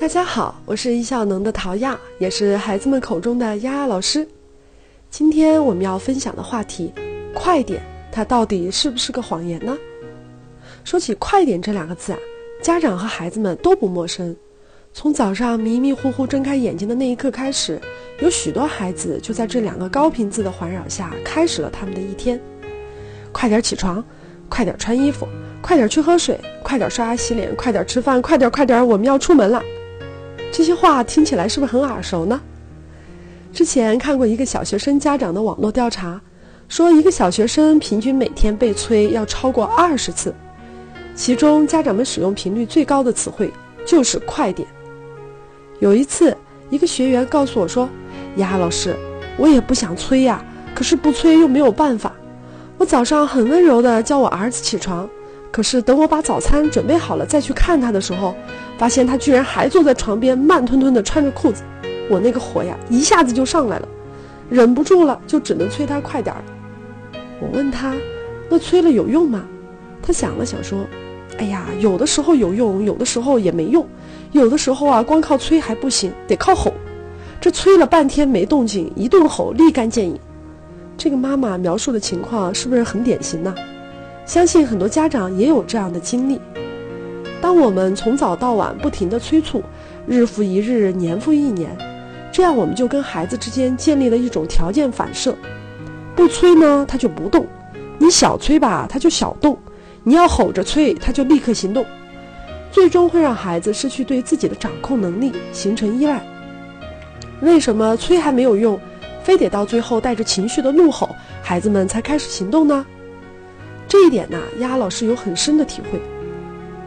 大家好，我是易效能的陶亚，也是孩子们口中的丫丫老师。今天我们要分享的话题，快点，它到底是不是个谎言呢？说起快点这两个字啊，家长和孩子们都不陌生。从早上迷迷糊糊睁开眼睛的那一刻开始，有许多孩子就在这两个高频字的环绕下开始了他们的一天。快点起床，快点穿衣服，快点去喝水，快点刷牙洗脸，快点吃饭，快点快点，我们要出门了。这些话听起来是不是很耳熟呢？之前看过一个小学生家长的网络调查，说一个小学生平均每天被催要超过20次，其中家长们使用频率最高的词汇就是快点。有一次一个学员告诉我说，呀老师，我也不想催呀，可是不催又没有办法。我早上很温柔地叫我儿子起床，可是等我把早餐准备好了再去看他的时候，发现他居然还坐在床边慢吞吞地穿着裤子，我那个火呀一下子就上来了，忍不住了，就只能催他快点儿。我问他，那催了有用吗？他想了想说，哎呀，有的时候有用，有的时候也没用，有的时候啊光靠催还不行，得靠吼。这催了半天没动静，一顿吼立竿见影。这个妈妈描述的情况是不是很典型呢？相信很多家长也有这样的经历。当我们从早到晚不停地催促，日复一日，年复一年，这样我们就跟孩子之间建立了一种条件反射。不催呢，他就不动，你小催吧，他就小动，你要吼着催，他就立刻行动，最终会让孩子失去对自己的掌控能力，形成依赖。为什么催还没有用，非得到最后带着情绪的怒吼，孩子们才开始行动呢？这一点呢，丫老师有很深的体会。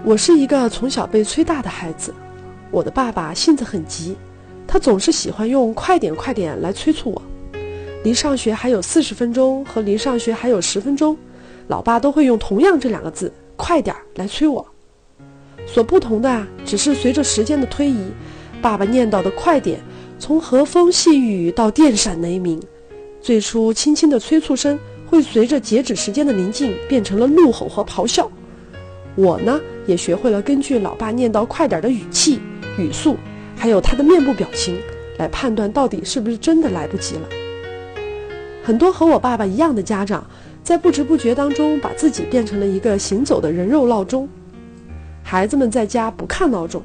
我是一个从小被催大的孩子，我的爸爸性子很急，他总是喜欢用快点快点来催促我。离上学还有40分钟和离上学还有10分钟，老爸都会用同样这两个字，快点来催我。所不同的只是随着时间的推移，爸爸念叨的快点从和风细雨到电闪雷鸣，最初轻轻的催促声会随着截止时间的临近变成了怒吼和咆哮。我呢，也学会了根据老爸念叨快点的语气、语速，还有他的面部表情来判断到底是不是真的来不及了。很多和我爸爸一样的家长，在不知不觉当中把自己变成了一个行走的人肉闹钟。孩子们在家不看闹钟，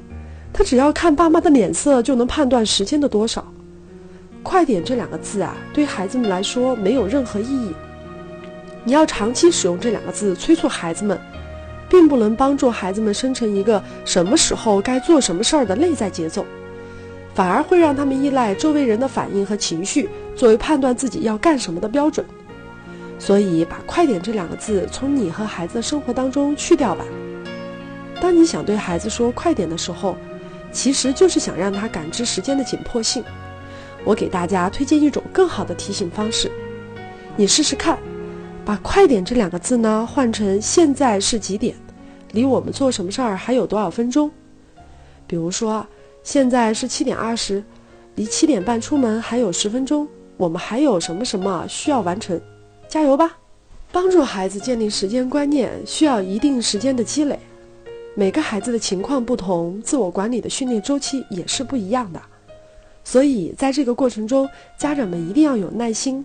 他只要看爸妈的脸色就能判断时间的多少。快点这两个字啊，对孩子们来说没有任何意义。你要长期使用这两个字催促孩子们，并不能帮助孩子们生成一个什么时候该做什么事儿的内在节奏，反而会让他们依赖周围人的反应和情绪作为判断自己要干什么的标准。所以把快点这两个字从你和孩子的生活当中去掉吧。当你想对孩子说快点的时候，其实就是想让他感知时间的紧迫性。我给大家推荐一种更好的提醒方式，你试试看，把快点这两个字呢换成现在是几点，离我们做什么事儿还有多少分钟。比如说现在是7点20，离7点半出门还有10分钟，我们还有什么什么需要完成，加油吧。帮助孩子建立时间观念需要一定时间的积累，每个孩子的情况不同，自我管理的训练周期也是不一样的，所以在这个过程中，家长们一定要有耐心。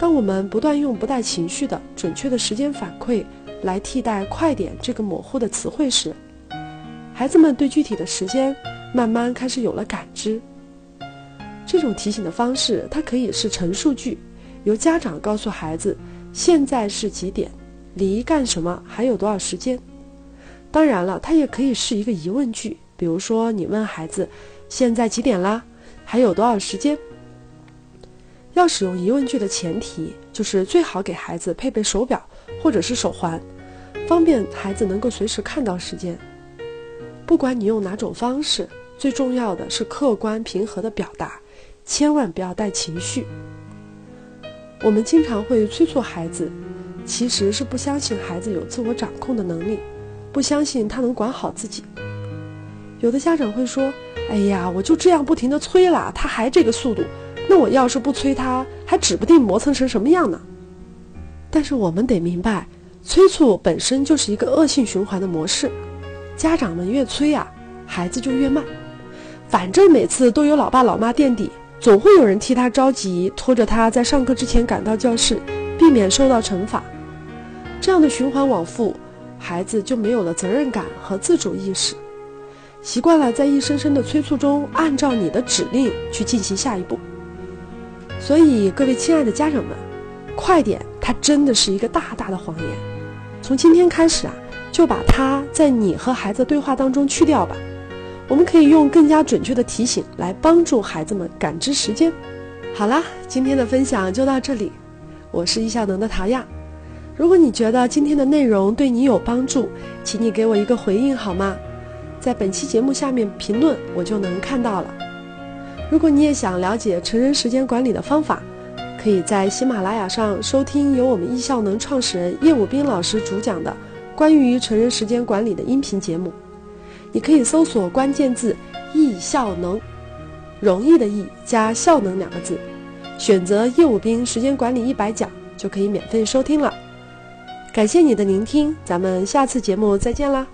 当我们不断用不带情绪的准确的时间反馈来替代快点这个模糊的词汇时，孩子们对具体的时间慢慢开始有了感知。这种提醒的方式，它可以是陈述句，由家长告诉孩子现在是几点，离干什么还有多少时间。当然了，它也可以是一个疑问句，比如说你问孩子现在几点啦，还有多少时间。要使用疑问句的前提就是最好给孩子配备手表或者是手环，方便孩子能够随时看到时间。不管你用哪种方式，最重要的是客观平和的表达，千万不要带情绪。我们经常会催促孩子，其实是不相信孩子有自我掌控的能力，不相信他能管好自己。有的家长会说，哎呀，我就这样不停地催了，他还这个速度，那我要是不催他，还指不定磨蹭成什么样呢。但是我们得明白，催促本身就是一个恶性循环的模式，家长们越催啊，孩子就越慢，反正每次都有老爸老妈垫底，总会有人替他着急，拖着他在上课之前赶到教室，避免受到惩罚。这样的循环往复，孩子就没有了责任感和自主意识，习惯了在一声声的催促中按照你的指令去进行下一步。所以各位亲爱的家长们，快点，它真的是一个大大的谎言。从今天开始啊，就把它在你和孩子对话当中去掉吧。我们可以用更加准确的提醒来帮助孩子们感知时间。好啦，今天的分享就到这里，我是易效能的陶亚。如果你觉得今天的内容对你有帮助，请你给我一个回应好吗？在本期节目下面评论，我就能看到了。如果你也想了解成人时间管理的方法，可以在喜马拉雅上收听由我们易效能创始人叶武斌老师主讲的关于成人时间管理的音频节目。你可以搜索关键字易效能，容易的易加效能两个字，选择叶武斌时间管理100讲就可以免费收听了。感谢你的聆听，咱们下次节目再见啦。